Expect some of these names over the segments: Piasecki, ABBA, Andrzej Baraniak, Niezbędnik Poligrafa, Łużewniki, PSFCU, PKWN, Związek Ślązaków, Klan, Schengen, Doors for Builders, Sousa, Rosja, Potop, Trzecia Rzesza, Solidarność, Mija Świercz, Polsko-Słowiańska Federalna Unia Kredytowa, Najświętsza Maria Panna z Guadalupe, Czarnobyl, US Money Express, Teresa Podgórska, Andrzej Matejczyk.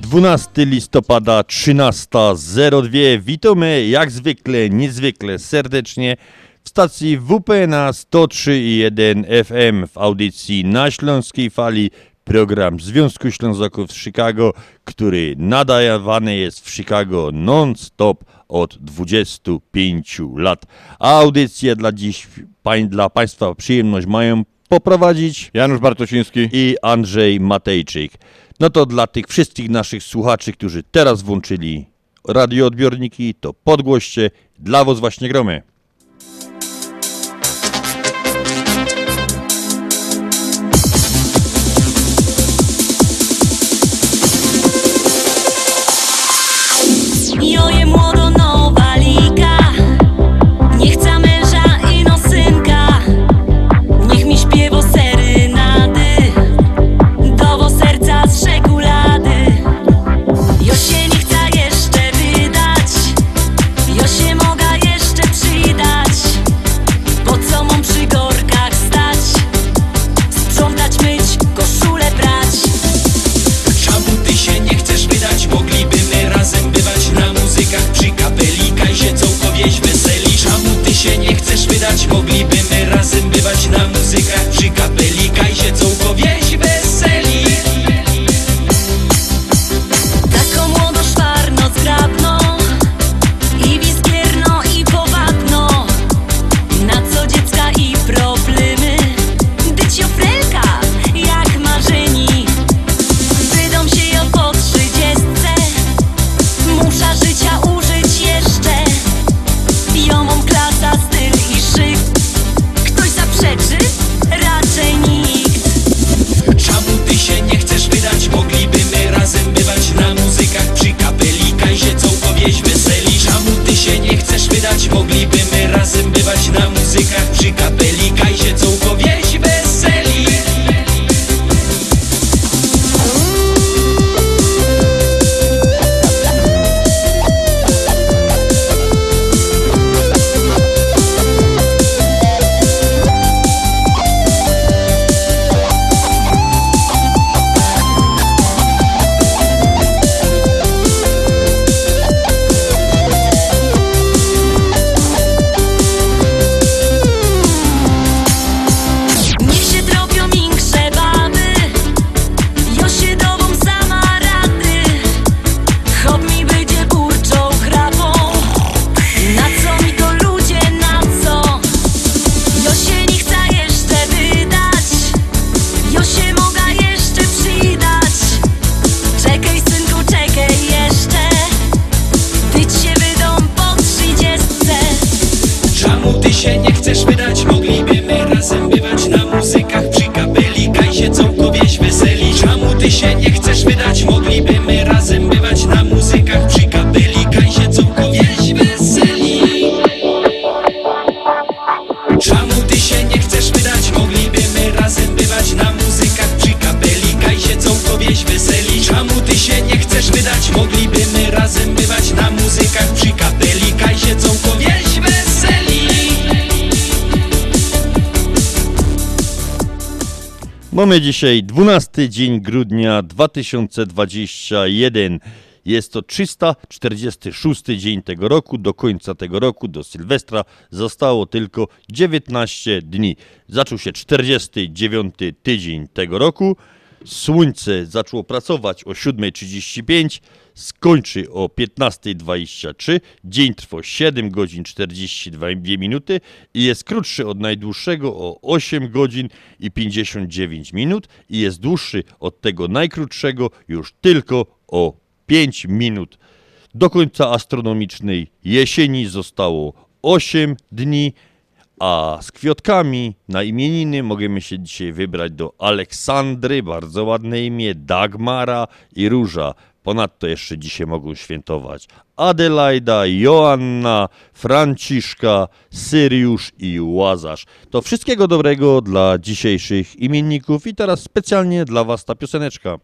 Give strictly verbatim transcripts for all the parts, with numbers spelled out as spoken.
dwunastego listopada, trzynasta zero dwa. Witamy jak zwykle, niezwykle serdecznie w stacji W P na sto trzy przecinek jeden F M w audycji Na Śląskiej Fali, program Związku Ślązaków z Chicago, który nadawany jest w Chicago non-stop od dwudziestu pięciu lat. A audycję dla dziś, pań, dla Państwa przyjemność mają poprowadzić Janusz Bartosiński i Andrzej Matejczyk. No to dla tych wszystkich naszych słuchaczy, którzy teraz włączyli radioodbiorniki, to podgłoście, dla was właśnie gromy. Moglibyśmy razem bywać na muzykach przy kapelikach i siedzą po wieś weseli. Taką młodą szwarno, zgrabną i wiskierną i powadną, na co dziecka i problemy, dyć ofrelka jak marzeni. Wydom się ją po trzydziestce, musza życia użyć jeszcze, piją mą klasa styl. Ktoś zaprzeczy? Raczej nikt. Czemu ty się nie chcesz wydać? Moglibyśmy razem bywać na muzykach przy kapelikach i siedzą po wieś weseli. Czemu ty się nie chcesz wydać? Moglibyśmy razem bywać na muzykach przy kapelikach i siedzą po wieś weseli. Mamy dzisiaj dwunasty dzień grudnia dwa tysiące dwudziestego pierwszego. Jest to trzysta czterdziesty szósty dzień tego roku. Do końca tego roku, do Sylwestra, zostało tylko dziewiętnaście dni. Zaczął się czterdziesty dziewiąty tydzień tego roku. Słońce zaczęło pracować o siódma trzydzieści pięć, skończy o piętnasta dwadzieścia trzy. Dzień trwa siedem godzin czterdzieści dwie minuty i jest krótszy od najdłuższego o osiem godzin i pięćdziesiąt dziewięć minut i jest dłuższy od tego najkrótszego już tylko o pięć minut. Do końca astronomicznej jesieni zostało osiem dni. A z kwiatkami na imieniny możemy się dzisiaj wybrać do Aleksandry, bardzo ładne imię, Dagmara i Róża. Ponadto jeszcze dzisiaj mogą świętować Adelaida, Joanna, Franciszka, Syriusz i Łazarz. To wszystkiego dobrego dla dzisiejszych imienników i teraz specjalnie dla Was ta pioseneczka.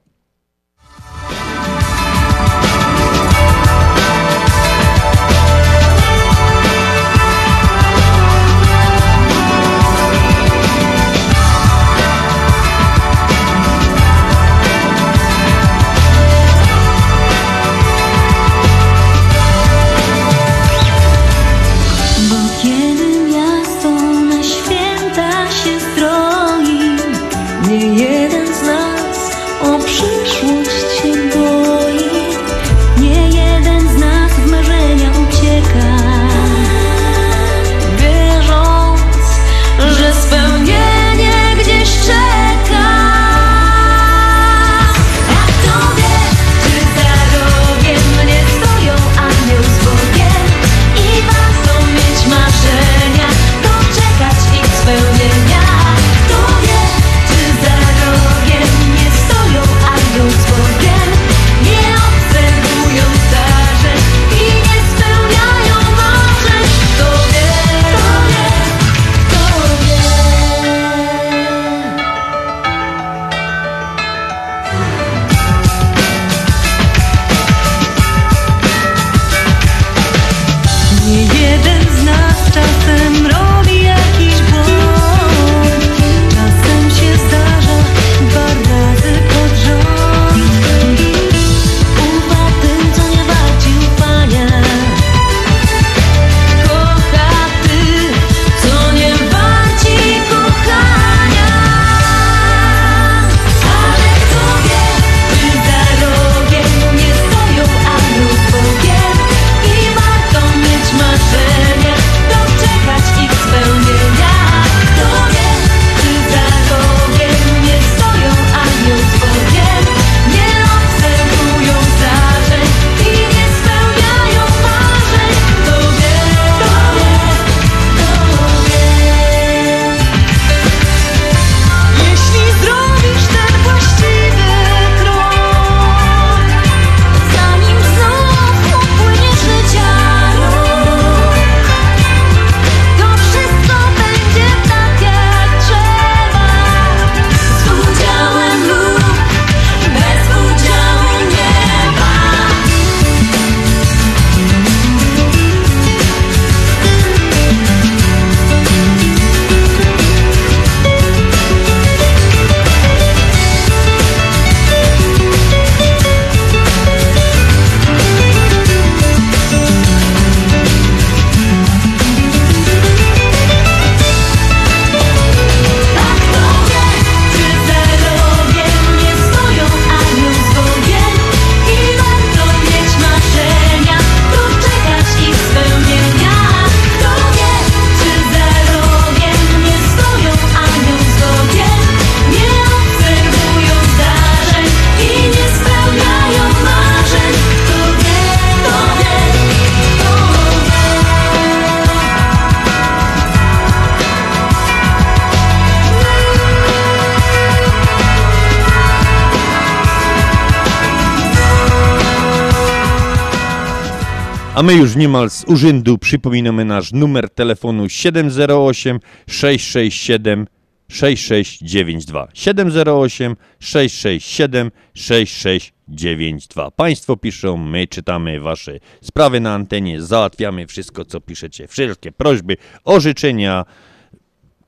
A my już niemal z urzędu przypominamy nasz numer telefonu siedem zero osiem sześć sześć siedem sześć sześć dziewięć dwa. siedem zero osiem sześć sześć siedem sześć sześć dziewięć dwa. Państwo piszą, my czytamy Wasze sprawy na antenie, załatwiamy wszystko, co piszecie, wszelkie prośby o życzenia.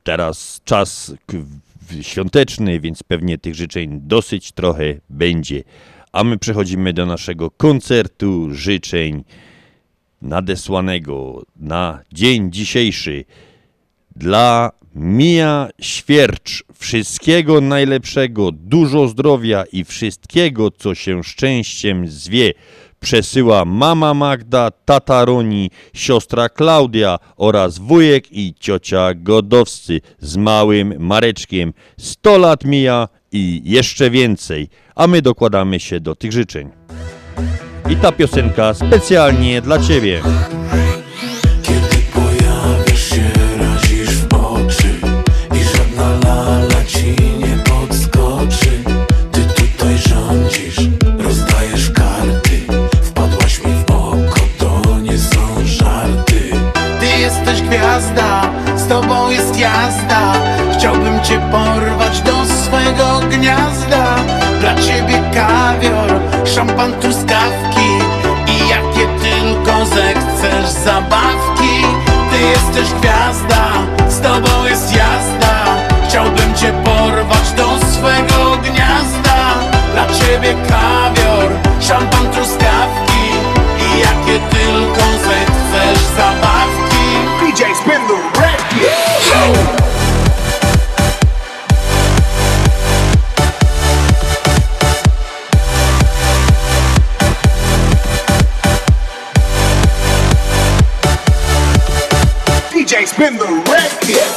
Teraz czas świąteczny, więc pewnie tych życzeń dosyć trochę będzie. A my przechodzimy do naszego koncertu życzeń nadesłanego na dzień dzisiejszy dla Mija Świercz. Wszystkiego najlepszego, dużo zdrowia i wszystkiego, co się szczęściem zwie. Przesyła mama Magda, tata Roni, siostra Klaudia oraz wujek i ciocia Godowscy z małym Mareczkiem. Sto lat mija i jeszcze więcej, a my dokładamy się do tych życzeń. I ta piosenka specjalnie dla Ciebie. Z tobą jest jazda, chciałbym cię porwać do swego gniazda. Dla ciebie kawior, szampan, truskawki i jakie tylko zechcesz zabawki. Ty jesteś gwiazda, z tobą jest jazda, chciałbym cię porwać do swego gniazda. Dla ciebie kawior, szampan, truskawki i jakie tylko zechcesz zabawki. D J, spin the record. Show. D J, spin the record.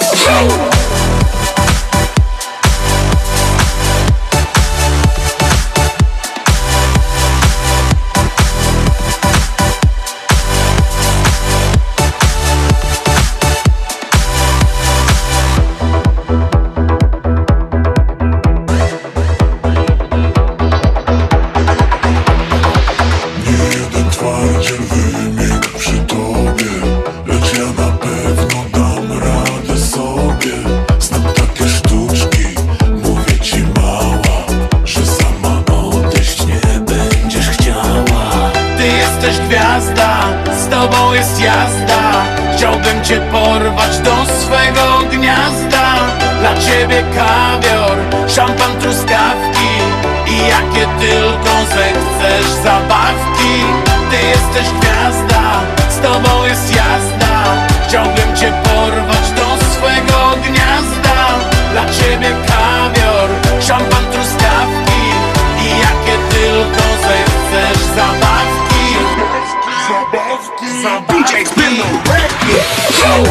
Show.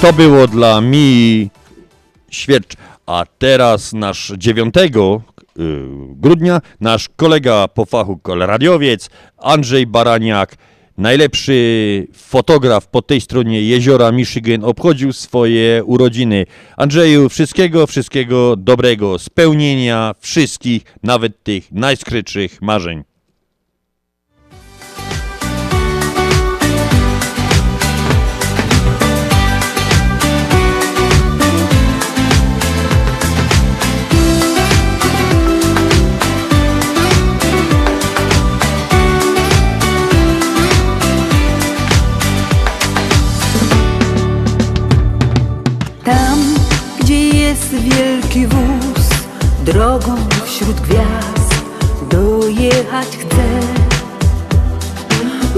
To było dla Mii Świercz, a teraz nasz dziewiątego grudnia, nasz kolega po fachu kolradiowiec Andrzej Baraniak, najlepszy fotograf po tej stronie jeziora Michigan, obchodził swoje urodziny. Andrzeju, wszystkiego, wszystkiego dobrego, spełnienia wszystkich, nawet tych najskrytszych marzeń. Wielki wóz drogą wśród gwiazd dojechać chcę,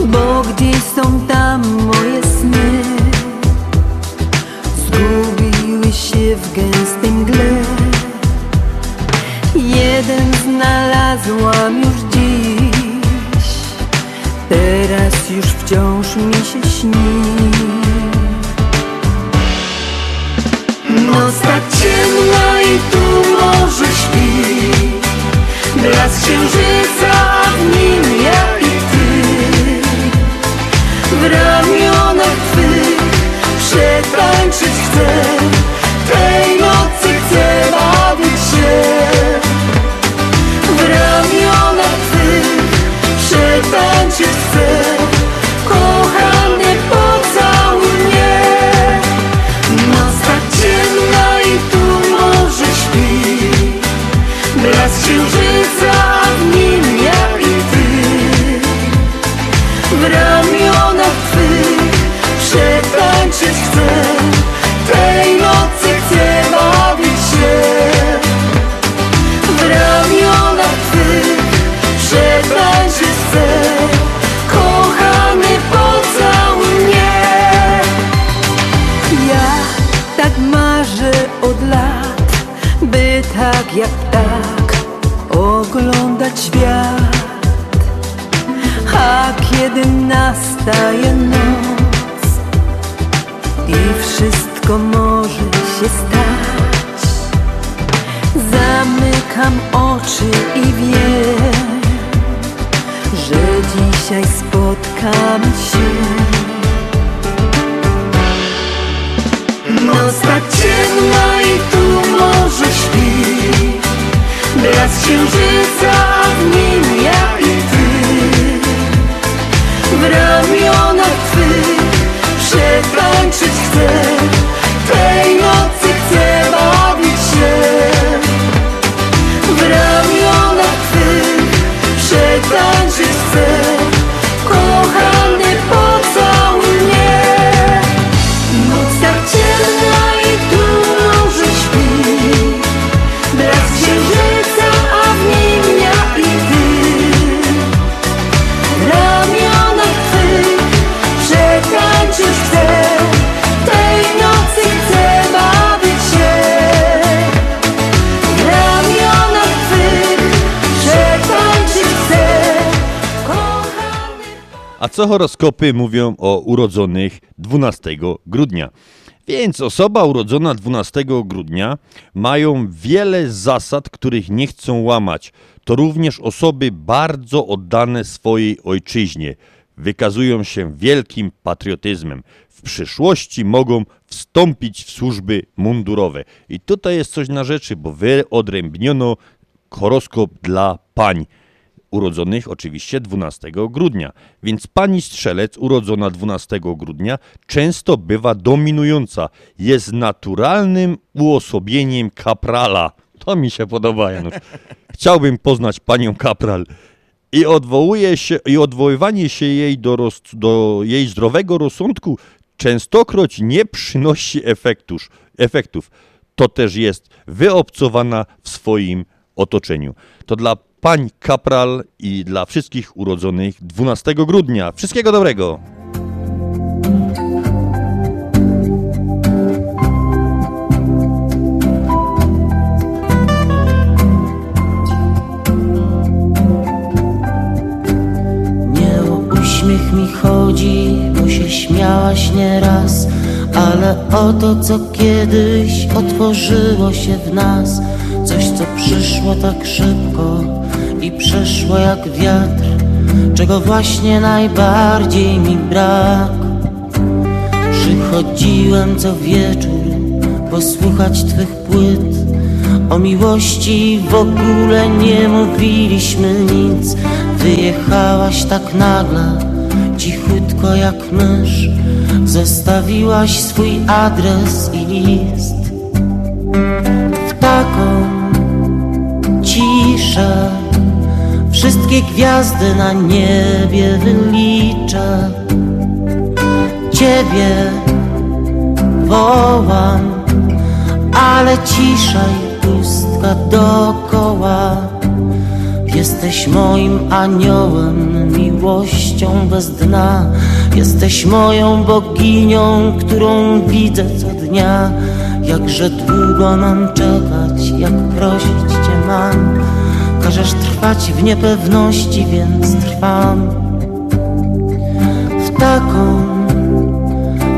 bo gdzieś są tam moje sny. Zgubiły się w gęstej mgle. Jeden znalazłam i tu może śpi. Blask księżyca, a w nim ja i ty. W ramionach twych przetańczyć chcę, tej nocy chcę bawić się. W ramionach twych przetańczyć chcę. Jak tak oglądać świat, a kiedy nastaje noc i wszystko może się stać, zamykam oczy i wiem, że dzisiaj spotkam się. Noc tak ciemna i tu może śpi. Blask księżyca, a w nim ja i ty. W ramionach twych przetańczyć chcę, tej nocy chcę bawić się. W ramionach twych przetańczyć chcę, kochany pocałuj mnie. Noc tak ciemna i tu może śpi. Blask księżyca, a co horoskopy mówią o urodzonych dwunastego grudnia. Więc osoba urodzona dwunastego grudnia mają wiele zasad, których nie chcą łamać. To również osoby bardzo oddane swojej ojczyźnie. Wykazują się wielkim patriotyzmem. W przyszłości mogą wstąpić w służby mundurowe. I tutaj jest coś na rzeczy, bo wyodrębniono horoskop dla pań. Urodzonych oczywiście dwunastego grudnia, więc pani strzelec urodzona dwunastego grudnia często bywa dominująca, jest naturalnym uosobieniem kaprala. To mi się podoba, Janusz. Chciałbym poznać panią kapral. I, odwołuje się, i odwoływanie się jej do, roz, do jej zdrowego rozsądku częstokroć nie przynosi efektusz, efektów. To też jest wyobcowana w swoim otoczeniu. To dla pań kapral i dla wszystkich urodzonych dwunastego grudnia. Wszystkiego dobrego! Nie o uśmiech mi chodzi, bo się śmiałaś nieraz, ale o to, co kiedyś otworzyło się w nas. Coś, co przyszło tak szybko i przeszło jak wiatr, czego właśnie najbardziej mi brak. Przychodziłem co wieczór posłuchać twych płyt. O miłości w ogóle nie mówiliśmy nic. Wyjechałaś tak nagle, cichutko jak mysz. Zostawiłaś swój adres i list. W taką ciszę wszystkie gwiazdy na niebie wyliczę. Ciebie wołam, ale cisza i pustka dookoła. Jesteś moim aniołem, miłością bez dna. Jesteś moją boginią, którą widzę co dnia. Jakże długo mam czekać, jak prosić Cię mam. Każesz trwać w niepewności, więc trwam. W taką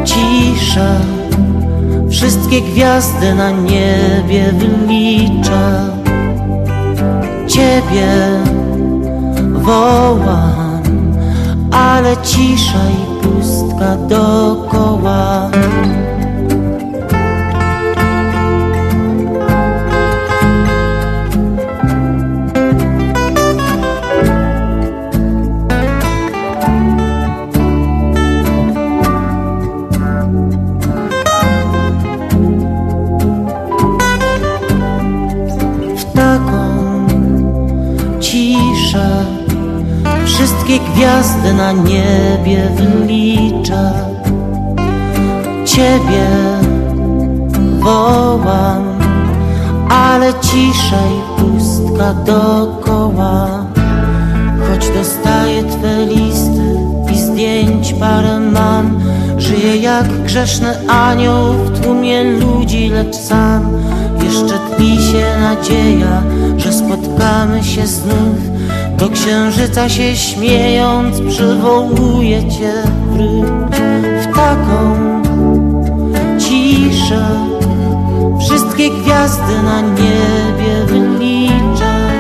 ciszę wszystkie gwiazdy na niebie wylicza. Ciebie wołam, ale cisza i pustka dokoła. Gwiazdy na niebie wylicza. Ciebie wołam, ale cisza i pustka dokoła. Choć dostaję twe listy i zdjęć parę mam, żyję jak grzeszny anioł w tłumie ludzi, lecz sam jeszcze tli się nadzieja, że spotkamy się znów. Do księżyca się śmiejąc przywołuje cię, wróć w taką ciszę. Wszystkie gwiazdy na niebie wyliczę.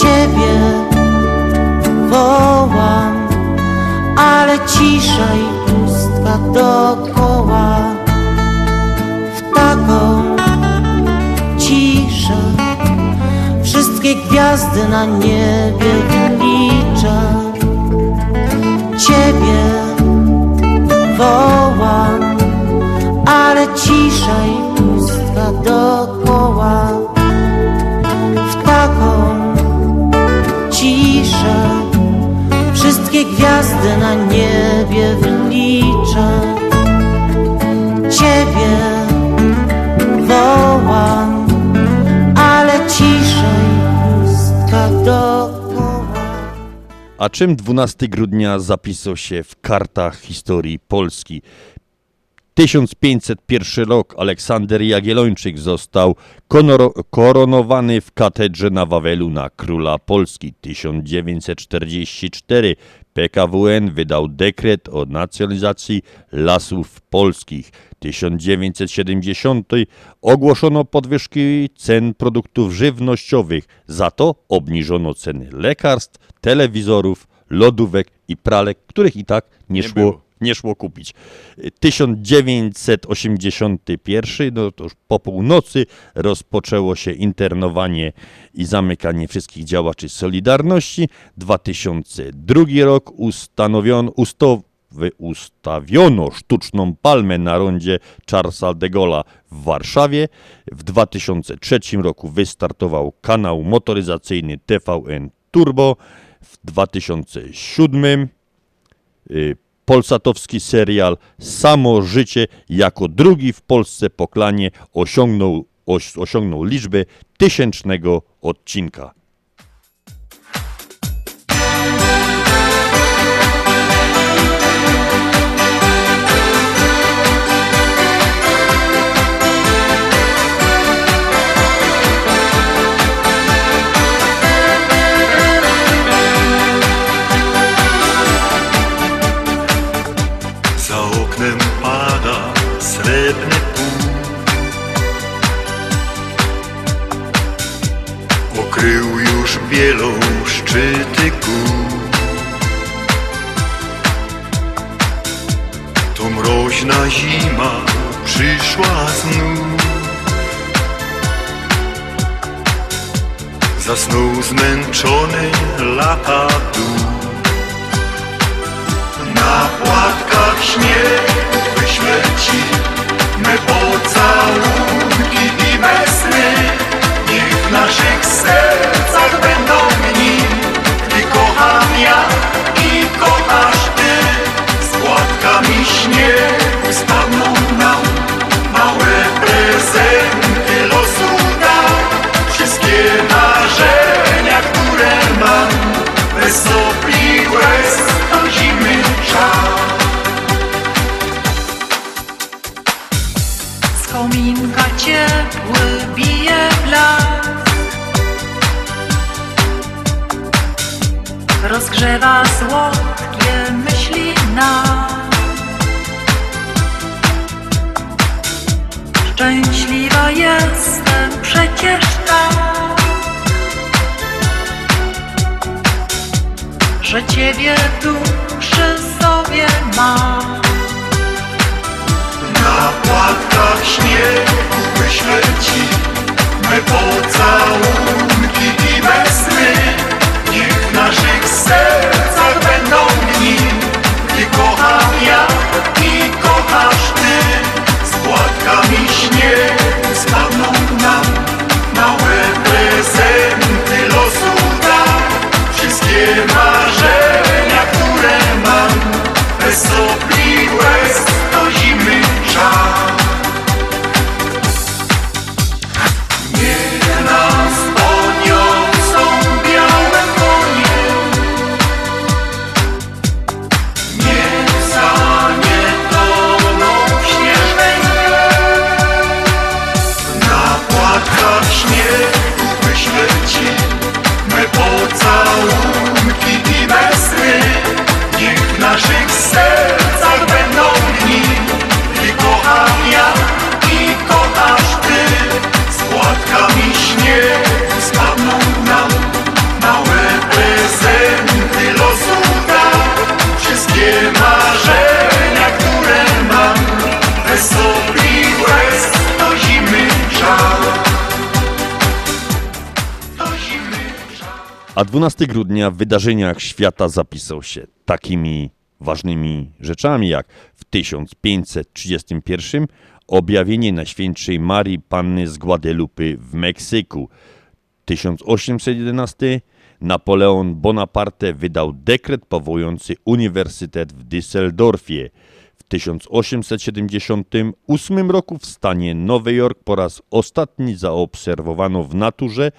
Ciebie wołam, ale cisza i pustka dokoła. W taką ciszę wszystkie gwiazdy na niebie wylicza. Ciebie wołam, ale cisza i pustka dokoła. W taką ciszę wszystkie gwiazdy na niebie wylicza. Ciebie wołam, ale cisza dokoła. A czym dwunastego grudnia zapisał się w kartach historii Polski? tysiąc pięćset pierwszy rok Aleksander Jagiellończyk został koronowany w katedrze na Wawelu na króla Polski. tysiąc dziewięćset czterdziesty czwarty P K W N wydał dekret o nacjonalizacji lasów polskich. tysiąc dziewięćset siedemdziesiąty ogłoszono podwyżki cen produktów żywnościowych. Za to obniżono ceny lekarstw, telewizorów, lodówek i pralek, których i tak nie, nie szło było. Nie szło kupić. tysiąc dziewięćset osiemdziesiąty pierwszy, no to już po północy, rozpoczęło się internowanie i zamykanie wszystkich działaczy Solidarności. dwa tysiące drugi rok ustanowiono, usto, ustawiono sztuczną palmę na rondzie Charlesa de Gaulle'a w Warszawie. W dwa tysiące trzecim roku wystartował kanał motoryzacyjny T V N Turbo. W dwa tysiące siódmym yy, polsatowski serial Samo Życie jako drugi w Polsce po Klanie osiągnął, os, osiągnął liczbę tysięcznego odcinka. Krył już bielą szczyty gór. To mroźna zima przyszła znów. Zasnął zmęczony lata dół. Na płatkach śnieg wyślę ci me pocałunki i me sny. W naszych sercach będą dni, gdy kocham ja i kochasz ty. Z płatkami śniegu spadną nam małe prezenty losu dał. Wszystkie marzenia, które mam, bez sopli łez to zimny czas. Z kominka ciepły bije blask, rozgrzewa słodkie myśli nas. Szczęśliwa jestem przecież tak, że Ciebie tu przy sobie mam. Na płatkach śniegu wyślę Ci me pocałunki i me sny. Niech w naszych sercach będą dni, Ty kocham ja i kochasz Ty. Z płatkami śniegu spadną nam małe prezenty losu tak. Wszystkie marzenia, które mam, bez sopli łez to zimny czar. Niech nas poniosą białe konie, niech zanietoną w śnieżnej dnie. Na płatkach śniegu wyślę Ci me pocałunki i me sny. Niech w naszych sercach będą dni, Ty kocham ja i kochasz Ty. Z płatkami śniegu spadną nam małe prezenty losu tak. Wszystkie marzenia, które mam, bez sopli łez to zimny żal. A dwunastego grudnia w wydarzeniach świata zapisał się takimi ważnymi rzeczami jak w tysiąc pięćset trzydziestym pierwszym objawienie Najświętszej Marii Panny z Guadalupe w Meksyku. tysiąc osiemset jedenastym Napoleon Bonaparte wydał dekret powołujący Uniwersytet w Düsseldorfie. W tysiąc osiemset siedemdziesiątym ósmym roku w stanie Nowy Jork po raz ostatni zaobserwowano w naturze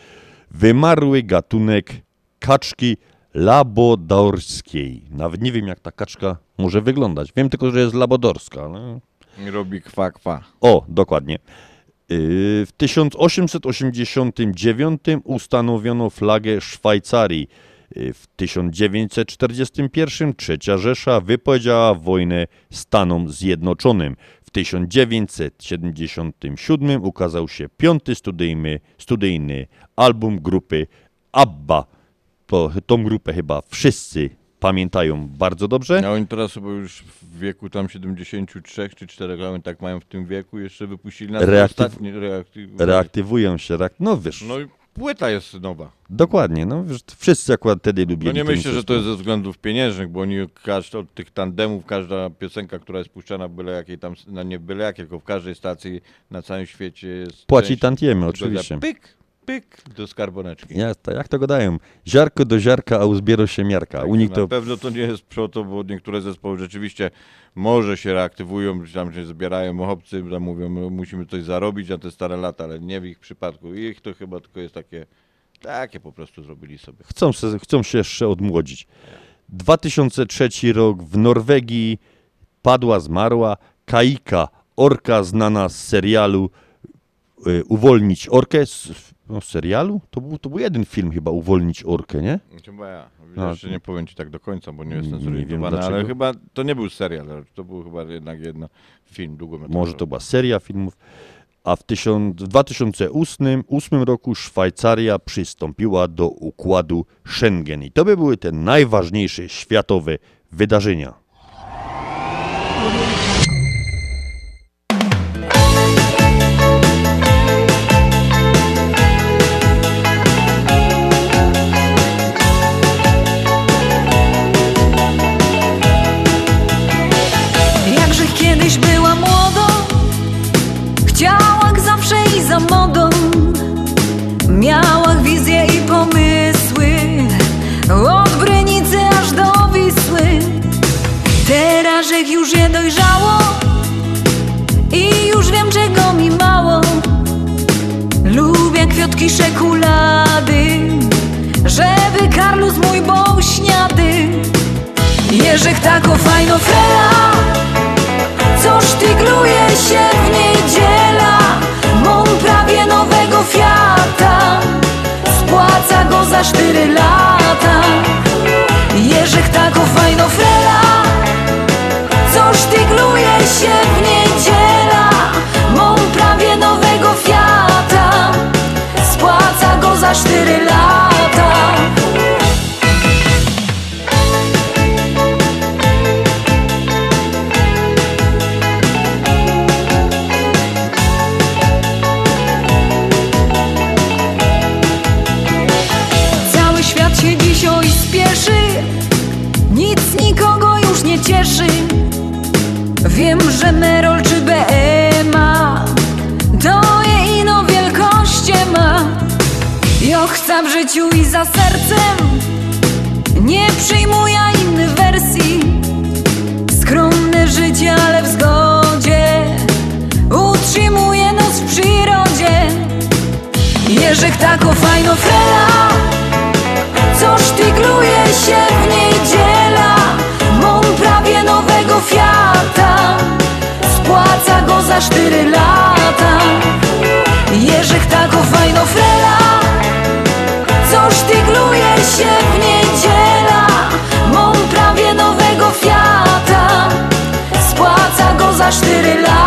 wymarły gatunek kaczki labodorskiej. Nawet nie wiem, jak ta kaczka może wyglądać. Wiem tylko, że jest labodorska. Ale... robi kwa, kwa. O, dokładnie. Yy, w tysiąc osiemset osiemdziesiątym dziewiątym ustanowiono flagę Szwajcarii. Yy, w tysiąc dziewięćset czterdziestym pierwszym Trzecia Rzesza wypowiedziała wojnę Stanom Zjednoczonym. W tysiąc dziewięćset siedemdziesiątym siódmym ukazał się piąty studyjny, studyjny album grupy ABBA. To, tą grupę chyba wszyscy pamiętają bardzo dobrze. No oni teraz chyba już w wieku tam siedemdziesięciu trzech czy czterech, tak mają w tym wieku, jeszcze wypuścili na Reaktyw... ostatni reaktyw... reaktywują się, reak... no wiesz. No i płyta jest nowa. Dokładnie, no wiesz, wszyscy akurat wtedy lubili. No nie myślę, że to jest ze względów pieniężnych, bo oni każdy, od tych tandemów, każda piosenka, która jest puszczana byle jakiej tam, no nie byle jakiej, tylko w każdej stacji na całym świecie jest... Płaci tantiemy, oczywiście. Pyk! Do skarboneczki. Jasne, jak to gadają? Ziarko do ziarka, a uzbiero się miarka. Tak, u nich to... Na pewno to nie jest przodu, bo niektóre zespoły rzeczywiście może się reaktywują, tam się zbierają chłopcy, mówią, musimy coś zarobić na te stare lata, ale nie w ich przypadku. Ich to chyba tylko jest takie, takie po prostu zrobili sobie. Chcą, chcą się jeszcze odmłodzić. dwa tysiące trzeci rok w Norwegii padła, zmarła Kaika, orka znana z serialu Uwolnić Orkę. No, serialu? To był, to był jeden film chyba, Uwolnić Orkę, nie? Chyba ja. No, jeszcze nie powiem Ci tak do końca, bo nie jestem zorientowany, ale chyba to nie był serial, to był chyba jednak jedno film długometrażowy. Może to była seria filmów. A w tysiąc, w dwa tysiące ósmym, ósmym roku Szwajcaria przystąpiła do układu Schengen. I to by były te najważniejsze światowe wydarzenia. Modą miała wizje i pomysły, od Brynicy aż do Wisły. Teraz rzek już je dojrzało i już wiem, czego mi mało. Lubię kwiatki szekulady, żeby Karlus mój był śniady. Jerzyk tako fajno fela, coż tygruje się w niedziela. Mam prawie nowego Fiata, spłaca go za cztery lata. Jerzyk tako fajno frela, co sztygluje się w niedziela. Mam prawie tym, że Merol czy B M A doje ino wielkości ma. Jo chcę w życiu i za sercem, nie przyjmuję innych wersji. Skromne życie, ale w zgodzie utrzymuje nas w przyrodzie. Jerzyk tako fajno frela, coż tygluje się w niedziela. Mam prawie nowego Fiata, spłaca go za cztery lata. Jerzyk tako fajno frela, coż tygluje się w niedziela. Mam prawie nowego Fiata, spłaca go za cztery lata.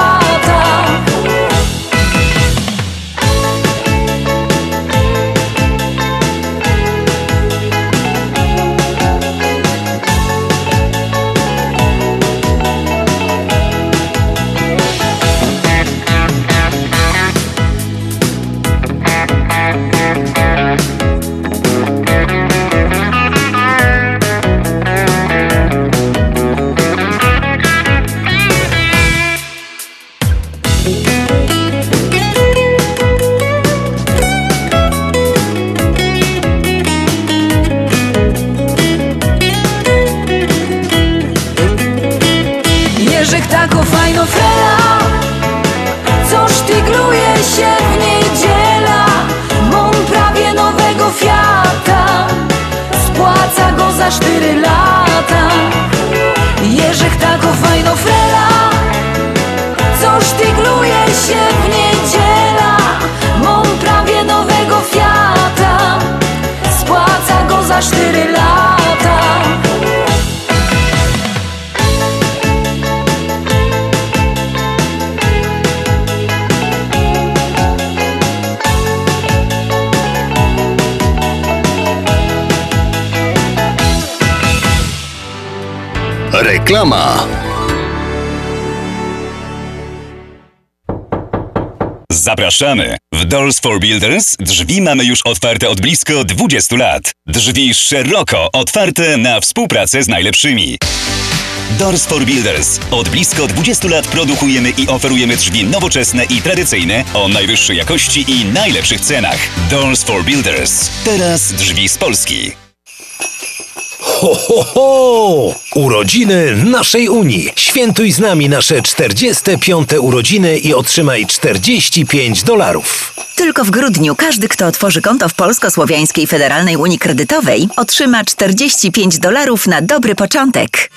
Reklama. Zapraszamy! W Doors for Builders drzwi mamy już otwarte od blisko dwudziestu lat. Drzwi szeroko otwarte na współpracę z najlepszymi. Doors for Builders. Od blisko dwudziestu lat produkujemy i oferujemy drzwi nowoczesne i tradycyjne o najwyższej jakości i najlepszych cenach. Doors for Builders. Teraz drzwi z Polski. Ho, ho, ho! Urodziny naszej Unii. Świętuj z nami nasze czterdzieste piąte urodziny i otrzymaj czterdzieści pięć dolarów. Tylko w grudniu każdy, kto otworzy konto w Polsko-Słowiańskiej Federalnej Unii Kredytowej, otrzyma czterdzieści pięć dolarów na dobry początek.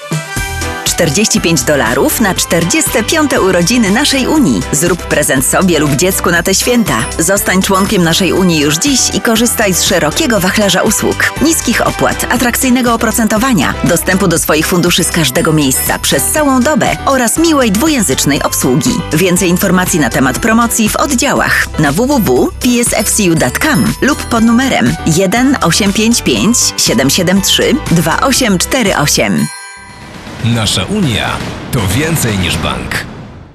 czterdzieści pięć dolarów na czterdzieste piąte urodziny naszej Unii. Zrób prezent sobie lub dziecku na te święta. Zostań członkiem naszej Unii już dziś i korzystaj z szerokiego wachlarza usług. Niskich opłat, atrakcyjnego oprocentowania, dostępu do swoich funduszy z każdego miejsca przez całą dobę oraz miłej dwujęzycznej obsługi. Więcej informacji na temat promocji w oddziałach na w w w kropka p s f c u kropka com lub pod numerem jeden osiem pięć pięć siedem siedem trzy dwa osiem cztery osiem. Nasza Unia to więcej niż bank.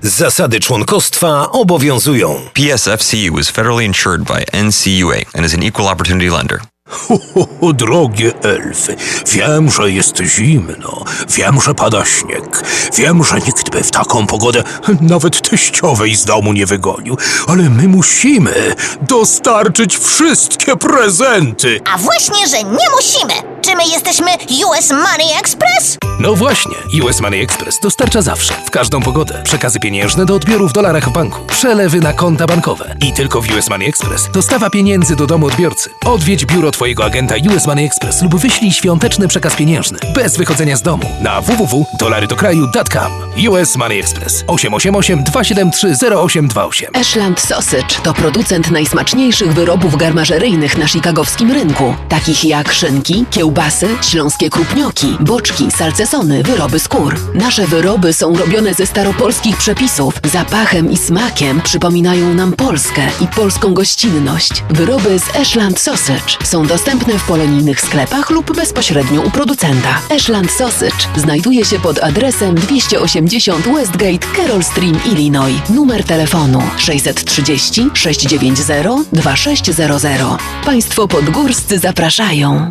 Zasady członkostwa obowiązują. P S F C U is federally insured by N C U A and is an equal opportunity lender. Ho, ho, ho, drogie elfy, wiem, że jest zimno, wiem, że pada śnieg, wiem, że nikt by w taką pogodę nawet teściowej z domu nie wygonił, ale my musimy dostarczyć wszystkie prezenty. A właśnie, że nie musimy! Czy my jesteśmy U S Money Express? No właśnie, U S Money Express dostarcza zawsze, w każdą pogodę, przekazy pieniężne do odbioru w dolarach w banku, przelewy na konta bankowe i tylko w U S Money Express dostawa pieniędzy do domu odbiorcy. Odwiedź biuro twojego agenta U S Money Express lub wyślij świąteczny przekaz pieniężny bez wychodzenia z domu na w w w kropka dolary do kraju kropka com. U S Money Express osiem osiem osiem dwa siedem trzy zero osiem dwa osiem. Ashland Sausage to producent najsmaczniejszych wyrobów garmażeryjnych na chicagowskim rynku, takich jak szynki, kiełbasy, basy, śląskie krupnioki, boczki, salcesony, wyroby skór. Nasze wyroby są robione ze staropolskich przepisów. Zapachem i smakiem przypominają nam Polskę i polską gościnność. Wyroby z Ashland Sausage są dostępne w polonijnych sklepach lub bezpośrednio u producenta. Ashland Sausage znajduje się pod adresem dwieście osiemdziesiąt Westgate, Carroll Stream, Illinois. Numer telefonu sześć trzy zero sześć dziewięć zero dwa sześć zero zero. Państwo podgórscy zapraszają.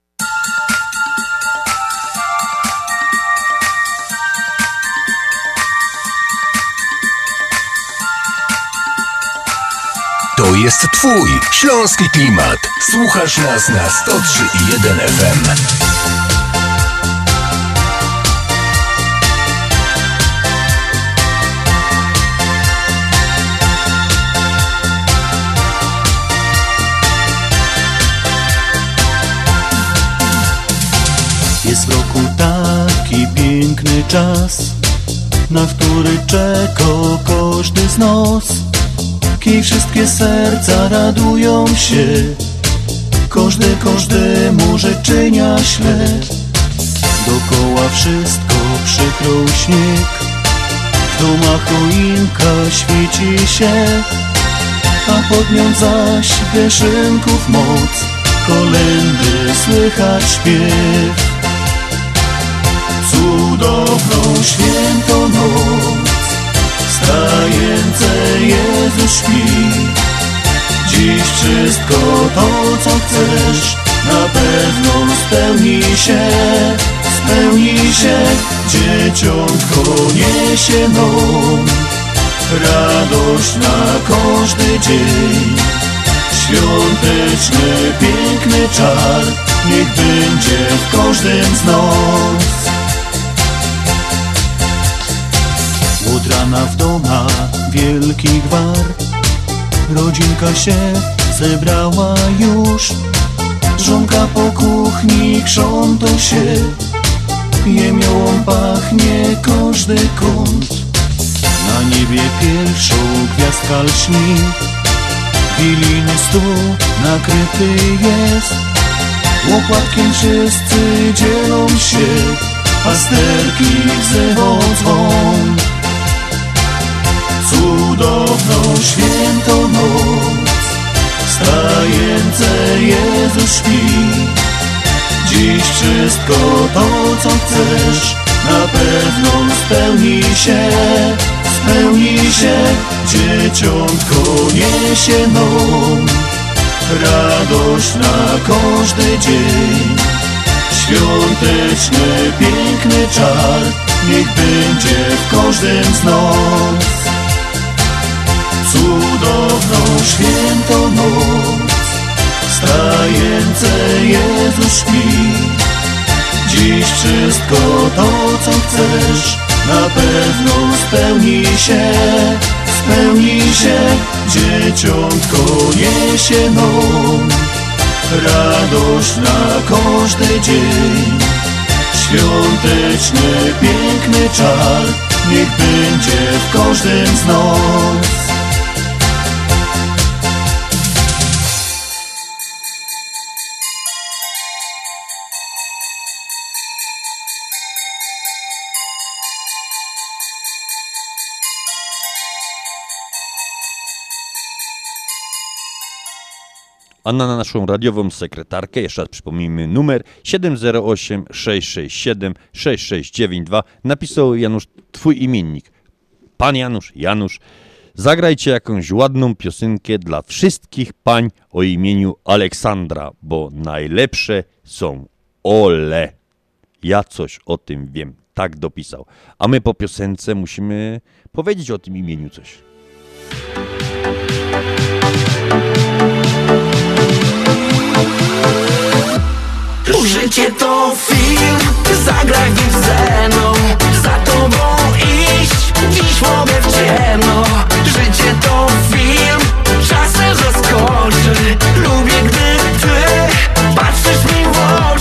To jest twój śląski klimat. Słuchasz nas na sto trzy i jeden F M. Jest roku taki piękny czas, na który czeka każdy z nas. I wszystkie serca radują się, każdy każdemu życzenia śle. Dokoła wszystko przykrął śnieg, w domach choinka świeci się, a pod nią zaś wieszynków moc, kolędy słychać śpiew. Cudowną świętą noc stajence Jezus śpi. Dziś wszystko to, co chcesz, na pewno spełni się, spełni się. Dzieciątko niesie nam radość na każdy dzień. Świąteczny, piękny czar niech będzie w każdym z nas. Od rana w domach wielki gwar, rodzinka się zebrała już. Żonka po kuchni krząta się, jemiołom pachnie każdy kąt. Na niebie pierwszą gwiazdka lśni, wiliny stół nakryty jest. Łopatkiem wszyscy dzielą się, pasterki wzywał dzwon. Cudowną świętą noc stajence Jezus śpi. Dziś wszystko to, co chcesz, na pewno spełni się, spełni się. Dzieciątko niesie nam radość na każdy dzień. Świąteczny, piękny czar niech będzie w każdym z nas. Cudowną świętą noc stajence Jezus śpi. Dziś wszystko to, co chcesz, na pewno spełni się, spełni się. Dzieciątko niesie nam radość na każdy dzień. Świąteczny, piękny czar niech będzie w każdym z nas. A na naszą radiową sekretarkę, jeszcze raz przypomnijmy numer siedem zero osiem sześć sześć siedem sześć sześć dziewięć dwa, napisał Janusz, twój imiennik, pan Janusz, Janusz, zagrajcie jakąś ładną piosenkę dla wszystkich pań o imieniu Aleksandra, bo najlepsze są ole. Ja coś o tym wiem, tak dopisał. A my po piosence musimy powiedzieć o tym imieniu coś. Życie to film, zagraj więc ze mną, za tobą iść, dziś mogę w ciemno. Życie to film, czasem zaskoczy, lubię gdy ty patrzysz mi w oczy.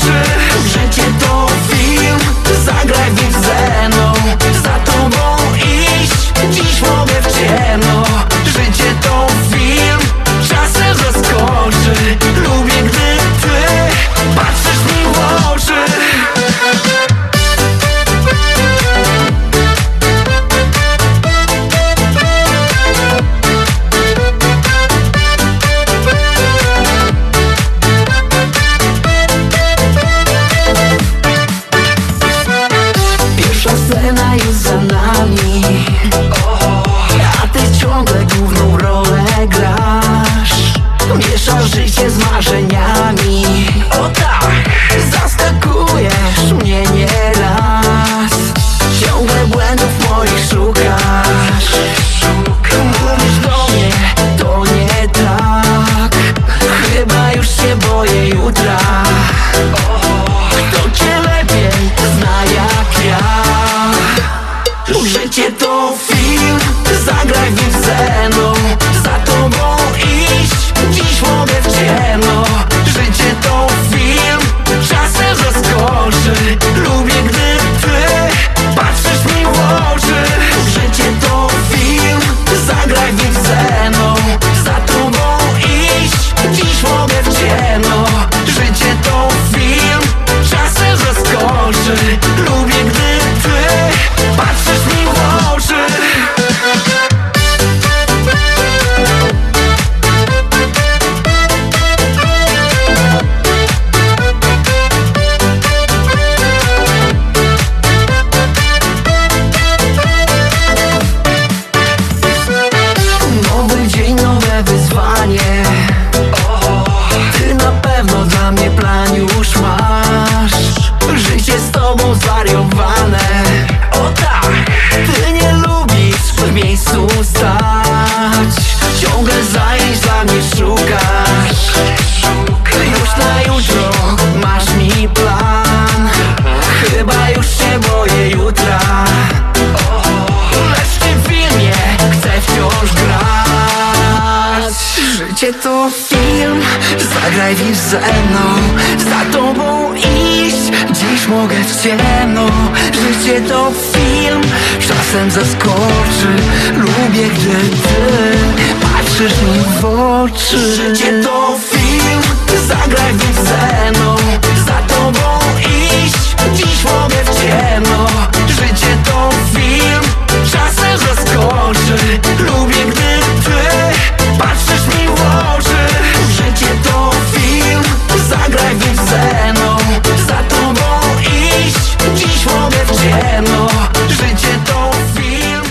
życie, no, życie to film, czasem zaskoczy. Lubię, gdy ty patrzysz mi w oczy. Życie z marzeniami, o tak, zaskakujesz mnie nieraz. Ciągle błędów moich szukasz, mówisz do mnie, to nie tak. Chyba już się boję jutra. Kto cię lepiej zna jak ja? Życie to film, zagraj w scenę. Za tobą iść, dziś mogę w ciemno. Życie to film, czasem zaskoczy. Lubię, gdy ty patrzysz mi w oczy. Życie to film, zagraj mi ze mną. Za tobą iść, dziś mogę w ciemno. Życie to film, czasem zaskoczy. Lubię, gdy ty patrzysz mi w oczy. Życie to film, zagraj dziś ze mną. Za tobą iść, dziś mogę w ciemno. Życie to film, czasem zaskoczy. Lubię, gdy ty patrzysz mi w oczy. Życie to film, zagraj dziś ze mną. Za tobą iść, dziś mogę w ciemno. Życie to film,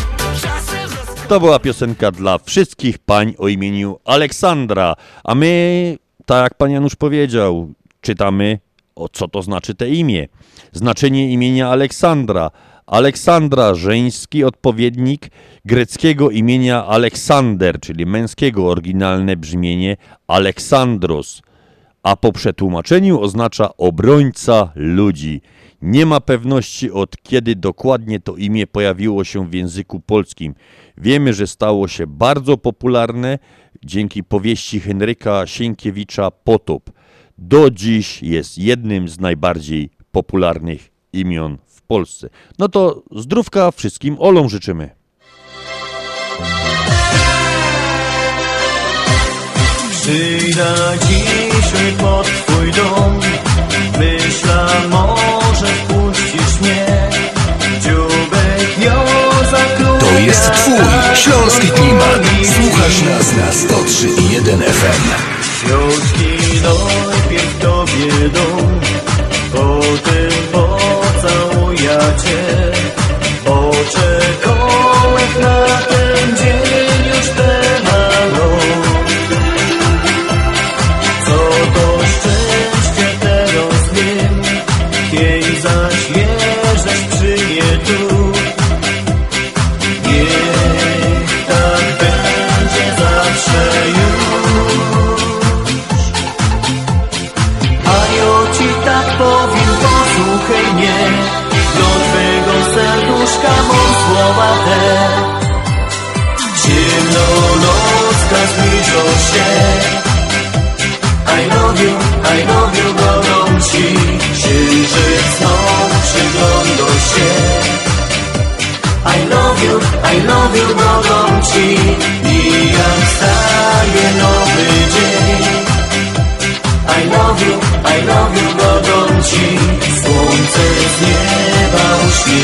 czasem zaskoczy. Lubię, gdy ty patrzysz mi w oczy. Życie to film, zagraj mi ze mną. Za tobą iść, dziś mogę w ciemno. Życie to film, czasem zaskoczy. To była piosenka dla wszystkich pań o imieniu Aleksandra. A my, tak jak pan Janusz powiedział, czytamy, o co to znaczy te imię. Znaczenie imienia Aleksandra. Aleksandra, żeński odpowiednik greckiego imienia Aleksander, czyli męskiego oryginalne brzmienie Aleksandros, a po przetłumaczeniu oznacza obrońca ludzi. Nie ma pewności, od kiedy dokładnie to imię pojawiło się w języku polskim. Wiemy, że stało się bardzo popularne dzięki powieści Henryka Sienkiewicza Potop. Do dziś jest jednym z najbardziej popularnych imion Polsce. No to zdrówka wszystkim Olom życzymy. Przyjdę dzisiaj pod twój dom, myślę, może puścisz mnie. Dziubek wiąza klubę. To jest twój śląski klimat. Słuchasz nas na sto trzy i jeden F M. Śląski najpierw tobie dom, potem pocał. Ja cię oczekałem na ten dzień już tę malą. Co to szczęście teraz wiem, kiedy zaś wierzysz przy mnie tu. Niech tak będzie zawsze już. Anioł ci tak powiem, posłuchaj mnie. Serduszka mą słowa te. Ciemnonocka zbliżą się. I love you, I love you, godą ci. Księżyc znów przygląda się. I love you, I love you, godą ci.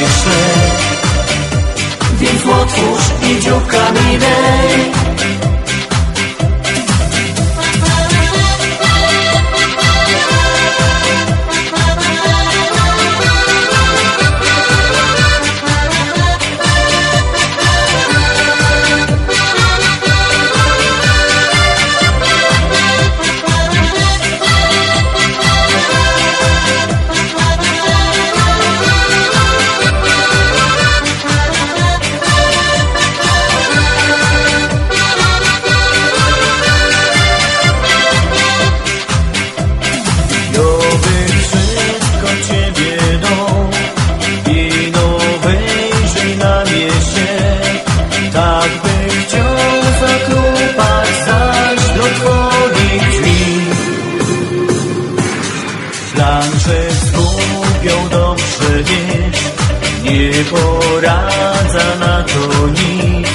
magiczny. Więc otwórz i dzióbkami dej. Poradza na to nic,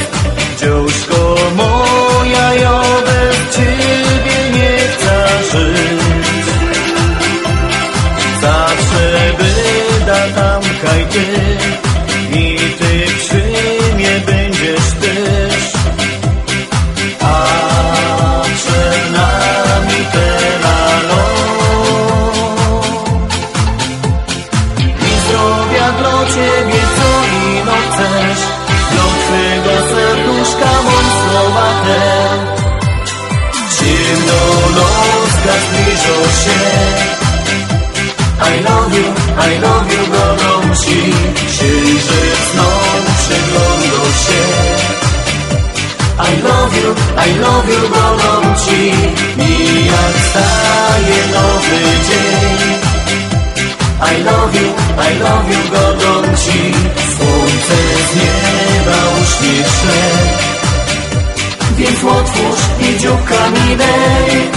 dziążko moja, ja bez ciebie nie chcę żyć. Zawsze byda tam kajty i ty przy mnie będziesz też. A przed nami ten alon i zrobię dla ciebie. Do twego serduszka mam słowa te. Ciemnonocka zbliżą się. I love you, I love you, godą ci. Księżyc znowu przyglądał się. I love you, I love you, godą ci. I jak staje nowy dzień. I love you, I love you, godą ci. Słońce z nieba uśmiech szle. Więc otwórz i dzióbkami dej.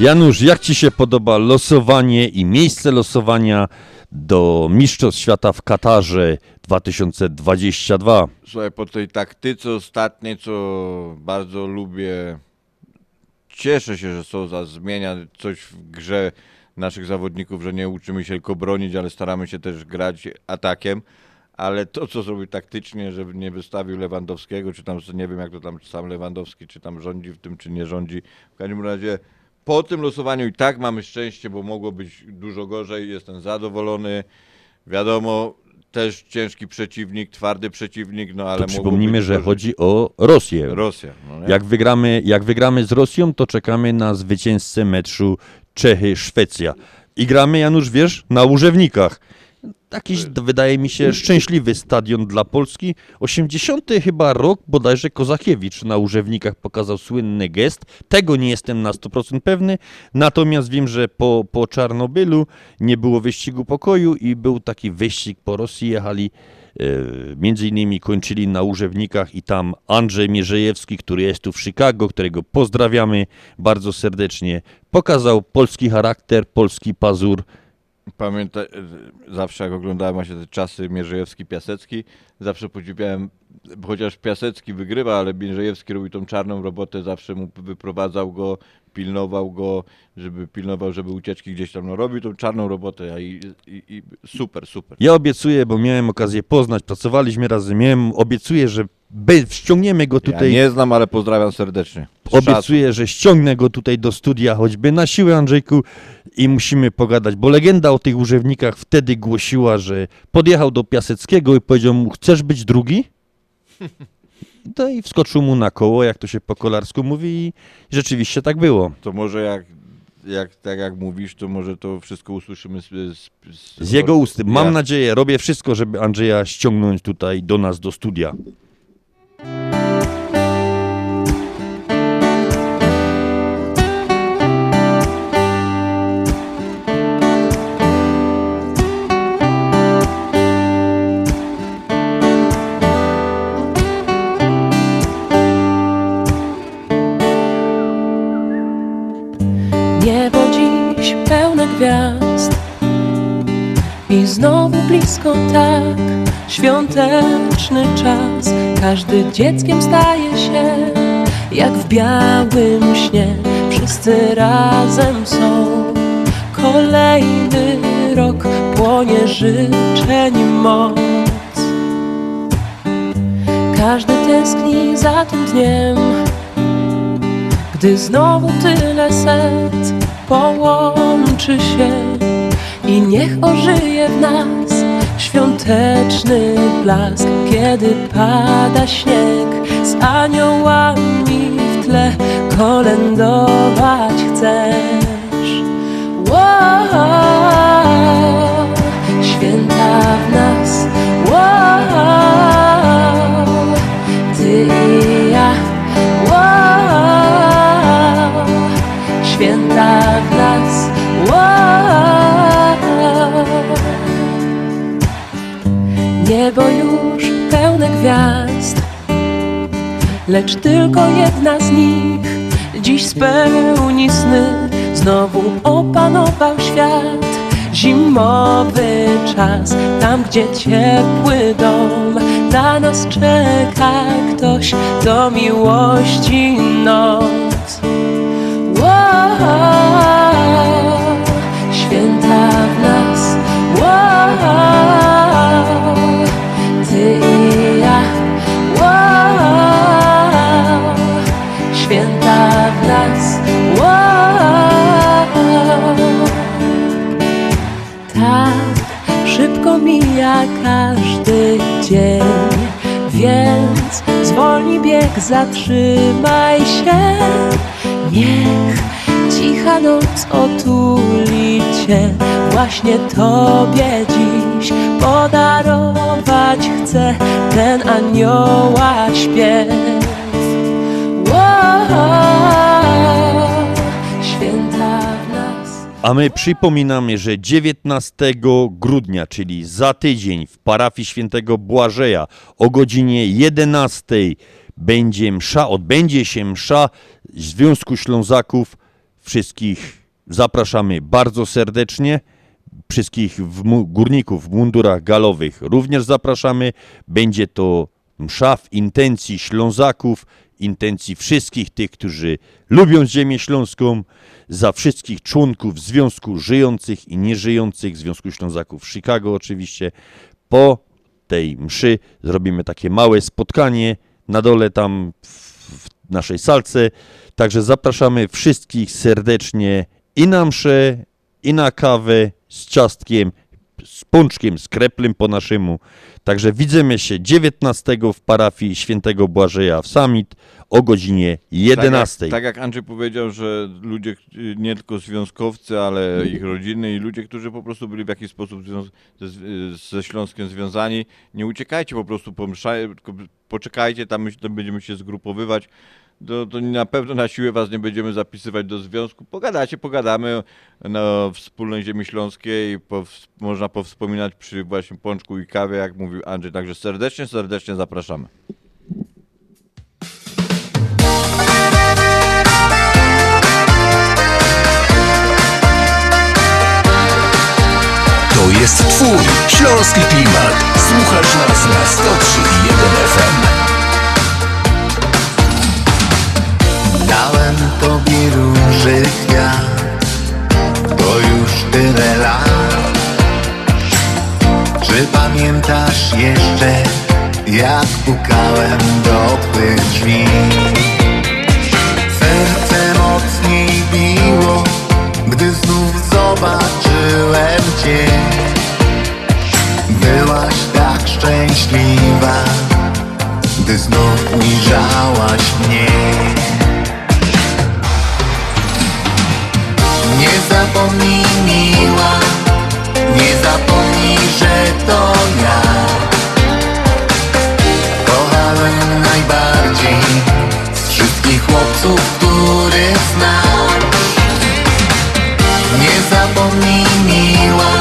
Janusz, jak ci się podoba losowanie i miejsce losowania do Mistrzostw Świata w Katarze dwa tysiące dwudziestego drugiego? Słuchaj, po tej taktyce ostatniej, co bardzo lubię, cieszę się, że Sousa zmienia coś w grze naszych zawodników, że nie uczymy się tylko bronić, ale staramy się też grać atakiem, ale to, co zrobił taktycznie, żeby nie wystawił Lewandowskiego, czy tam, nie wiem jak to tam, czy sam Lewandowski, czy tam rządzi w tym, czy nie rządzi, w każdym razie po tym losowaniu i tak mamy szczęście, bo mogło być dużo gorzej. Jestem zadowolony. Wiadomo, też ciężki przeciwnik, twardy przeciwnik, no ale... To przypomnijmy, że chodzi o Rosję. Rosja. No jak, wygramy, jak wygramy z Rosją, to czekamy na zwycięzcę meczu Czechy-Szwecja. I gramy, Janusz, wiesz, na Łużewnikach. Jakiś, wydaje mi się, szczęśliwy stadion dla Polski. osiemdziesiąty chyba rok bodajże Kozakiewicz na Łużewnikach pokazał słynny gest. Tego nie jestem na sto procent pewny. Natomiast wiem, że po, po Czarnobylu nie było wyścigu pokoju i był taki wyścig po Rosji. Jechali, e, między innymi kończyli na Łużewnikach i tam Andrzej Mierzejewski, który jest tu w Chicago, którego pozdrawiamy bardzo serdecznie, pokazał polski charakter, polski pazur. Pamiętam, zawsze jak oglądałem właśnie te czasy Mierzejewski, Piasecki, zawsze podziwiałem, chociaż Piasecki wygrywa, ale Mierzejewski robił tą czarną robotę, zawsze mu wyprowadzał go, pilnował go, żeby pilnował, żeby ucieczki gdzieś tam, no robił tą czarną robotę i, i, i super, super. Ja obiecuję, bo miałem okazję poznać, pracowaliśmy razem, miałem, obiecuję, że By, ściągniemy go tutaj. Ja nie znam, ale pozdrawiam serdecznie. Obiecuję, że ściągnę go tutaj do studia, choćby na siłę, Andrzejku, i musimy pogadać, bo legenda o tych Łużewnikach wtedy głosiła, że podjechał do Piaseckiego i powiedział mu: chcesz być drugi? No i wskoczył mu na koło, jak to się po kolarsku mówi, i rzeczywiście tak było. To może jak, jak tak jak mówisz, to może to wszystko usłyszymy z, z, z... z jego ust. Mam ja... nadzieję, robię wszystko, żeby Andrzeja ściągnąć tutaj do nas, do studia. Niebo dziś pełne gwiazd i znowu blisko tak świąteczny czas. Każdy dzieckiem staje się jak w białym śnie. Wszyscy razem są. Kolejny rok płonie życzeń moc. Każdy tęskni za tym dniem, gdy znowu tyle serc połączy się. I niech ożyje w nas świąteczny blask, kiedy pada śnieg. Z aniołami w tle kolędować chcesz. Wow, święta w nas. Wow, ty i ja. Wow, święta w nas. Wow. Niebo już pełne gwiazd, lecz tylko jedna z nich dziś spełni sny. Znowu opanował świat zimowy czas. Tam, gdzie ciepły dom na nas czeka ktoś, do miłości noc. Wow, święta w nas. Wow, ty i ja. Wow, święta w nas. Wow. Tak szybko mija każdy dzień, więc zwolnij bieg, zatrzymaj się. Niech cicha noc otuli cię. Właśnie tobie dziś podarować chcę ten anioła śpiew. Wow, święta w nas. A my przypominamy, że dziewiętnastego grudnia, czyli za tydzień, w parafii Świętego Błażeja o godzinie jedenastej będzie msza, odbędzie się msza Związku Ślązaków. Wszystkich zapraszamy bardzo serdecznie. Wszystkich górników w mundurach galowych również zapraszamy. Będzie to msza w intencji Ślązaków, intencji wszystkich tych, którzy lubią ziemię śląską, za wszystkich członków Związku żyjących i nieżyjących, Związku Ślązaków w Chicago oczywiście. Po tej mszy zrobimy takie małe spotkanie na dole tam w naszej salce. Także zapraszamy wszystkich serdecznie i na mszę, i na kawę z ciastkiem, z pączkiem, z kreplem po naszemu. Także widzimy się dziewiętnastego w parafii Świętego Błażeja w Summit o godzinie jedenastej. Tak jak, tak jak Andrzej powiedział, że ludzie, nie tylko związkowcy, ale ich rodziny i ludzie, którzy po prostu byli w jakiś sposób ze, ze Śląskiem związani, nie uciekajcie po prostu po msza, tylko poczekajcie, tam będziemy się zgrupowywać. To, to na pewno na siłę was nie będziemy zapisywać do związku. Pogadacie, pogadamy na wspólnej ziemi śląskiej. Powsp- można powspominać przy właśnie pączku i kawie, jak mówił Andrzej. Także serdecznie, serdecznie zapraszamy. To jest twój śląski klimat. Słuchasz nas na sto trzy i jeden F M. Dałem tobie róży kwiat, bo już tyle lat. Czy pamiętasz jeszcze, jak pukałem do twych drzwi? Serce mocniej biło, gdy znów zobaczyłem cię. Byłaś tak szczęśliwa, gdy znów ujrzałaś mnie. Nie zapomnij, miła, nie zapomnij, że to ja kochałem najbardziej z wszystkich chłopców, których znam. Nie zapomnij, miła,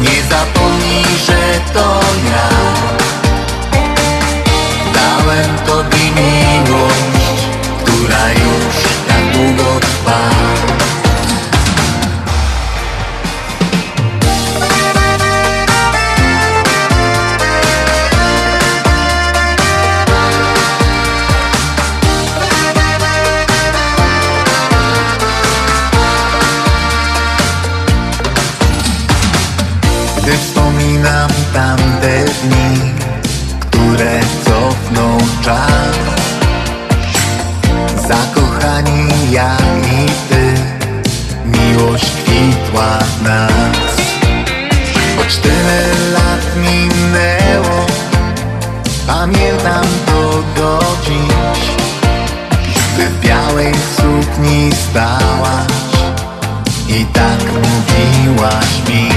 nie zapomnij, że to ja dałem tobie miłość, która już tak długo trwa. ja i ty, miłość kwitła w nas. Choć tyle lat minęło, pamiętam to do dziś. Ty w białej sukni stałaś i tak mówiłaś mi.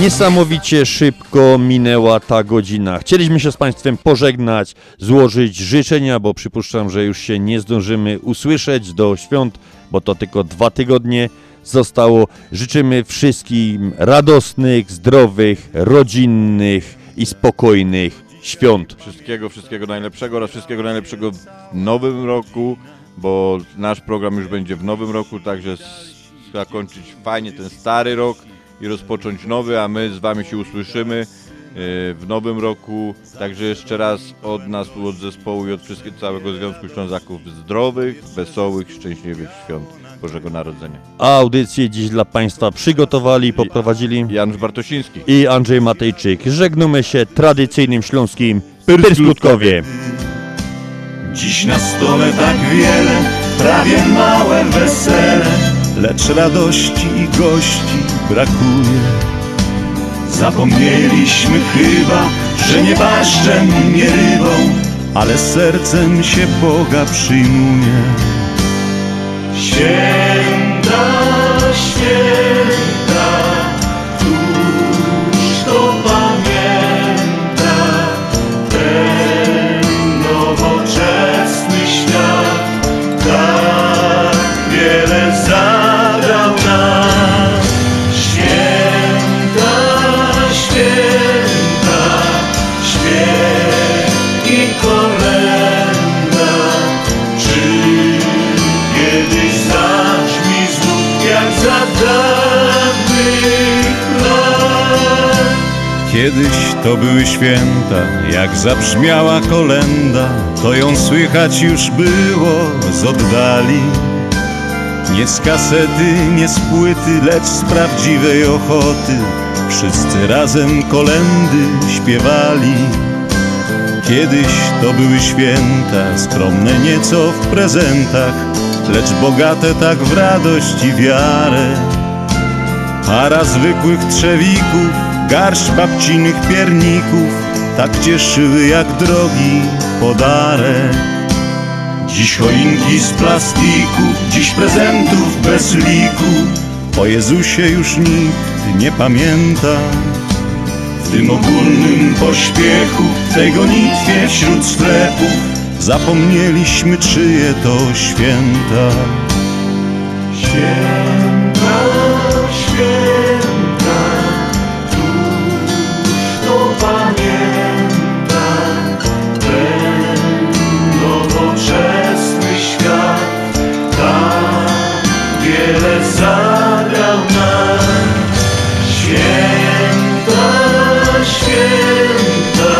Niesamowicie szybko minęła ta godzina. Chcieliśmy się z Państwem pożegnać, złożyć życzenia, bo przypuszczam, że już się nie zdążymy usłyszeć do świąt, bo to tylko dwa tygodnie zostało. Życzymy wszystkim radosnych, zdrowych, rodzinnych i spokojnych świąt. Wszystkiego, wszystkiego najlepszego oraz wszystkiego najlepszego w nowym roku, bo nasz program już będzie w nowym roku, także zakończyć fajnie ten stary rok i rozpocząć nowy, a my z Wami się usłyszymy w nowym roku. Także jeszcze raz od nas, tu od zespołu i od wszystkiego całego Związku Ślązaków zdrowych, wesołych, szczęśliwych świąt Bożego Narodzenia. A audycję dziś dla Państwa przygotowali i poprowadzili Janusz Bartosiński i Andrzej Matejczyk. Żegnamy się tradycyjnym śląskim pyrskutkowie. Dziś na stole tak wiele, prawie małe wesele, lecz radości i gości brakuje. Zapomnieliśmy chyba, że nie barszczem, nie rybą, ale sercem się Boga przyjmuje. Święta, święta, któż to pamięta ten nowoczesny świat, tak wiele za. Kiedyś to były święta, jak zabrzmiała kolęda, to ją słychać już było z oddali. Nie z kasety, nie z płyty, lecz z prawdziwej ochoty wszyscy razem kolędy śpiewali. Kiedyś to były święta, skromne nieco w prezentach, lecz bogate tak w radość i wiarę. Para zwykłych trzewików, garść babcinych pierników tak cieszyły jak drogi podarek. Dziś choinki z plastiku, dziś prezentów bez liku, o Jezusie już nikt nie pamięta. W tym ogólnym pośpiechu, w tej gonitwie wśród sklepów zapomnieliśmy, czyje to święta. Święta, święta, nowoczesny świat, tak wiele zabrał nam. Święta, święta,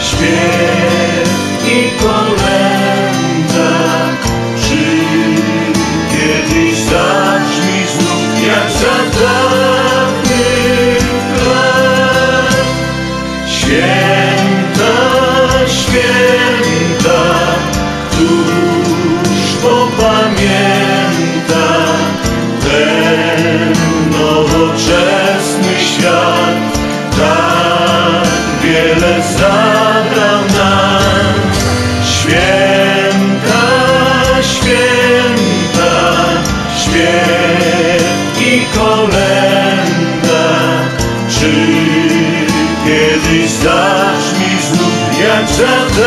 śpiew i kolęda, czy kiedyś zabrzmi znów jak za dawnych lat. Święta, święta, któż to pamięta ten nowoczesny świat, tak wiele zabrał nam. Święta, święta, śpiew i kolęda, czy kiedyś zabrzmi znów jak za dawnych.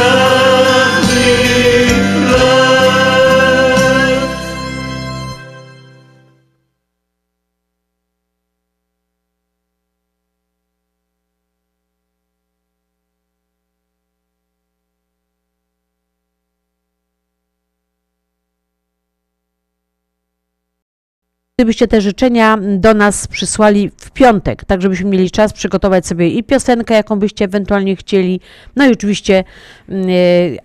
Gdybyście te życzenia do nas przysłali w piątek, tak żebyśmy mieli czas przygotować sobie i piosenkę, jaką byście ewentualnie chcieli, no i oczywiście yy,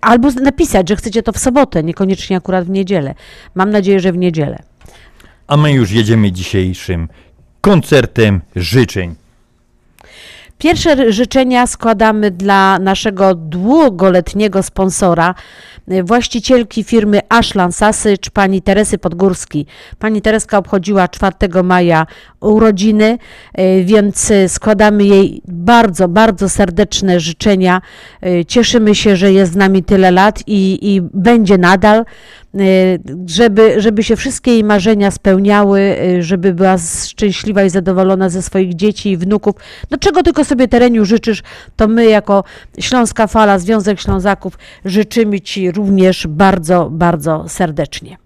albo napisać, że chcecie to w sobotę, niekoniecznie akurat w niedzielę. Mam nadzieję, że w niedzielę. A my już jedziemy dzisiejszym koncertem życzeń. Pierwsze życzenia składamy dla naszego długoletniego sponsora, właścicielki firmy Ashland Sausage, pani Teresy Podgórskiej. Pani Tereska obchodziła czwartego maja urodziny, więc składamy jej bardzo, bardzo serdeczne życzenia. Cieszymy się, że jest z nami tyle lat i, i będzie nadal, żeby, żeby się wszystkie jej marzenia spełniały, żeby była szczęśliwa i zadowolona ze swoich dzieci i wnuków. No czego tylko sobie, Tereniu, życzysz, to my jako Śląska Fala, Związek Ślązaków, życzymy Ci również bardzo, bardzo serdecznie.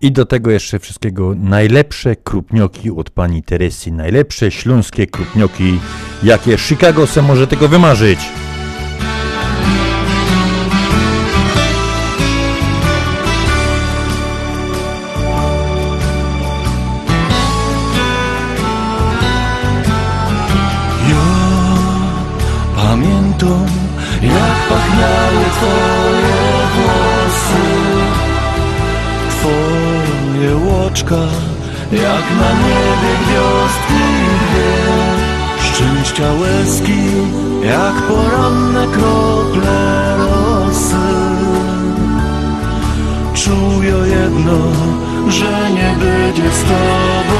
I do tego jeszcze wszystkiego najlepsze krupnioki od pani Teresy. Najlepsze śląskie krupnioki, jakie Chicago se może tego wymarzyć. Ja pamiętam, jak pachniały twoje włosy, twoje łoczka, jak na niebie gwiazdki dwie, szczęścia łezki, jak poranne krople rosy. Czuję jedno, że nie będzie z tobą